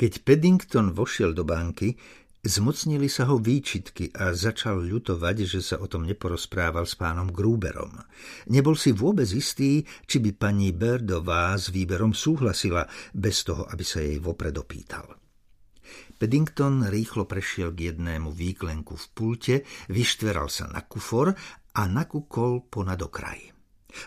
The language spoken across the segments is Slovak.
Keď Paddington vošiel do banky, zmocnili sa ho výčitky a začal ľutovať, že sa o tom neporozprával s pánom Grúberom. Nebol si vôbec istý, či by pani Berdová s výberom súhlasila, bez toho, aby sa jej vopred opýtal. Paddington rýchlo prešiel k jednému výklenku v pulte, vyštveral sa na kufor a nakúkol ponad okraj.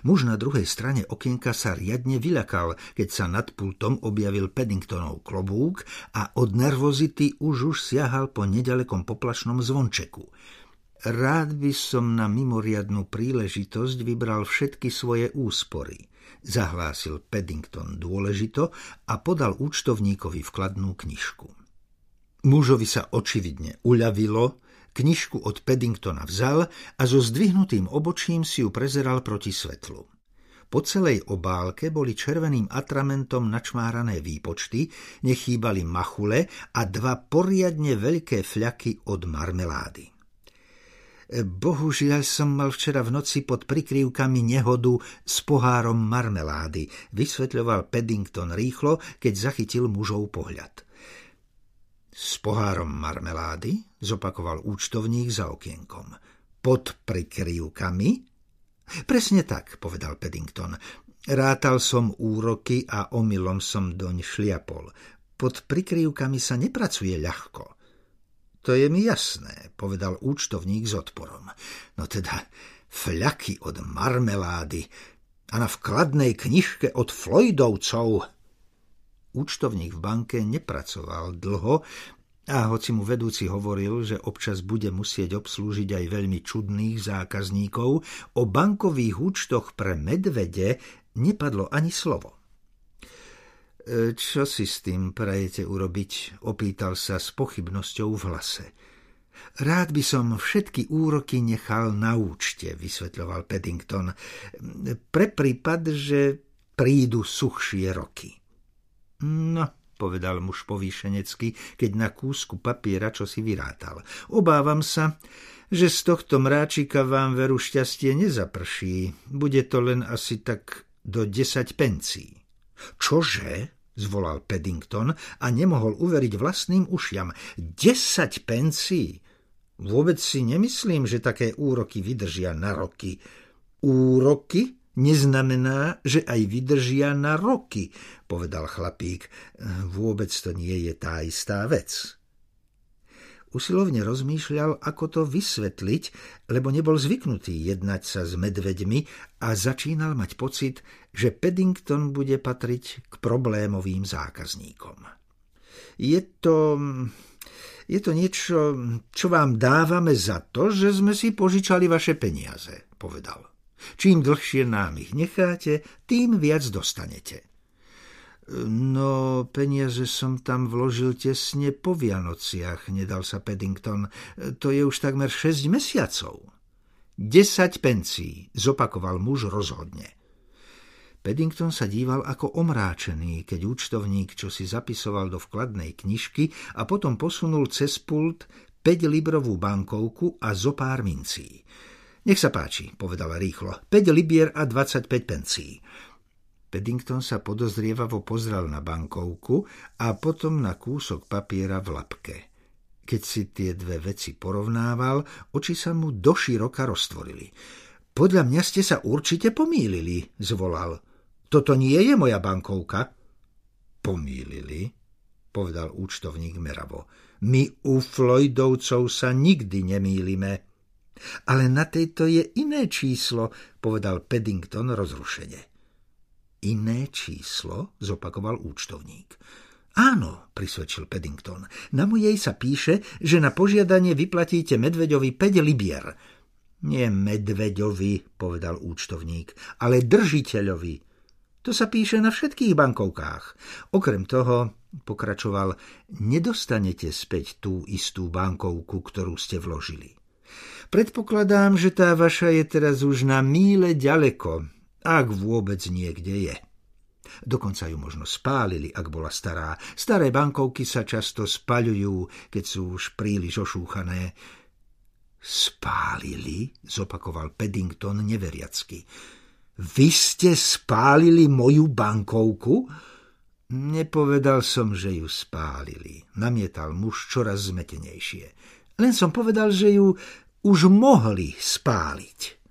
Muž na druhej strane okienka sa riadne vyľakal, keď sa nad pultom objavil Paddingtonov klobúk a od nervozity už siahal po nedalekom poplašnom zvončeku. Rád by som na mimoriadnu príležitosť vybral všetky svoje úspory, zahlásil Paddington dôležito a podal účtovníkovi vkladnú knižku. Mužovi sa očividne uľavilo, knižku od Paddingtona vzal a so zdvihnutým obočím si ju prezeral proti svetlu. Po celej obálke boli červeným atramentom načmárané výpočty, nechýbali machule a dva poriadne veľké fľaky od marmelády. Bohužiaľ som mal včera v noci pod prikryvkami nehodu s pohárom marmelády, vysvetľoval Paddington rýchlo, keď zachytil mužov pohľad. S pohárom marmelády? Zopakoval účtovník za okienkom. Pod prikryvkami? Presne tak, povedal Paddington. Rátal som úroky a omylom som doň šliapol. Pod prikryvkami sa nepracuje ľahko. To je mi jasné, povedal účtovník s odporom. No teda, fľaky od marmelády a na vkladnej knižke od Floydovcov. Účtovník v banke nepracoval dlho a hoci mu vedúci hovoril, že občas bude musieť obslúžiť aj veľmi čudných zákazníkov, o bankových účtoch pre medvede nepadlo ani slovo. Čo si s tým prajete urobiť? Opýtal sa s pochybnosťou v hlase. Rád by som všetky úroky nechal na účte, vysvetľoval Paddington, pre prípad, že prídu suchšie roky. No, povedal muž povýšenecky, keď na kúsku papiera čo si vyrátal. Obávam sa, že z tohto mráčika vám veru šťastie nezaprší. Bude to len asi tak do 10 pencí. Čože? Zvolal Paddington a nemohol uveriť vlastným ušiam. 10 pencí? Vôbec si nemyslím, že také úroky vydržia na roky. Úroky? Neznamená, že aj vydržia na roky, povedal chlapík. Vôbec to nie je tá istá vec. Usilovne rozmýšľal, ako to vysvetliť, lebo nebol zvyknutý jednať sa s medveďmi a začínal mať pocit, že Paddington bude patriť k problémovým zákazníkom. Je to niečo, čo vám dávame za to, že sme si požičali vaše peniaze, povedal. Čím dlhšie nám ich necháte, tým viac dostanete. No, peniaze som tam vložil tesne po Vianociach, nedal sa Paddington. To je už takmer 6 mesiacov. 10 pencí, zopakoval muž rozhodne. Paddington sa díval ako omráčený, keď účtovník, čo si zapisoval do vkladnej knižky a potom posunul cez pult 5-librovú bankovku a zo pár mincí. Nech sa páči, povedala rýchlo. 5 libier a 25 pencí. Paddington sa podozrievavo pozrel na bankovku a potom na kúsok papiera v lapke. Keď si tie dve veci porovnával, oči sa mu doširoka roztvorili. Podľa mňa ste sa určite pomýlili, zvolal. Toto nie je moja bankovka. Pomýlili, povedal účtovník meravo. My u Floydovcov sa nikdy nemýlime. Ale na tejto je iné číslo, povedal Paddington rozrušene. Iné číslo? Zopakoval účtovník. Áno, prisvedčil Paddington. Na mojej sa píše, že na požiadanie vyplatíte medveďovi 5 libier. Nie medveďovi, povedal účtovník, ale držiteľovi. To sa píše na všetkých bankovkách. Okrem toho, pokračoval, nedostanete späť tú istú bankovku, ktorú ste vložili. Predpokladám, že tá vaša je teraz už na míle ďaleko, ak vôbec niekde je. Dokonca ju možno spálili, ak bola stará. Staré bankovky sa často spaľujú, keď sú už príliš ošúchané. Spálili? Zopakoval Paddington neveriacky. Vy ste spálili moju bankovku? Nepovedal som, že ju spálili, namietal muž čoraz zmetenejšie. Len som povedal, že ju už mohli spáliť.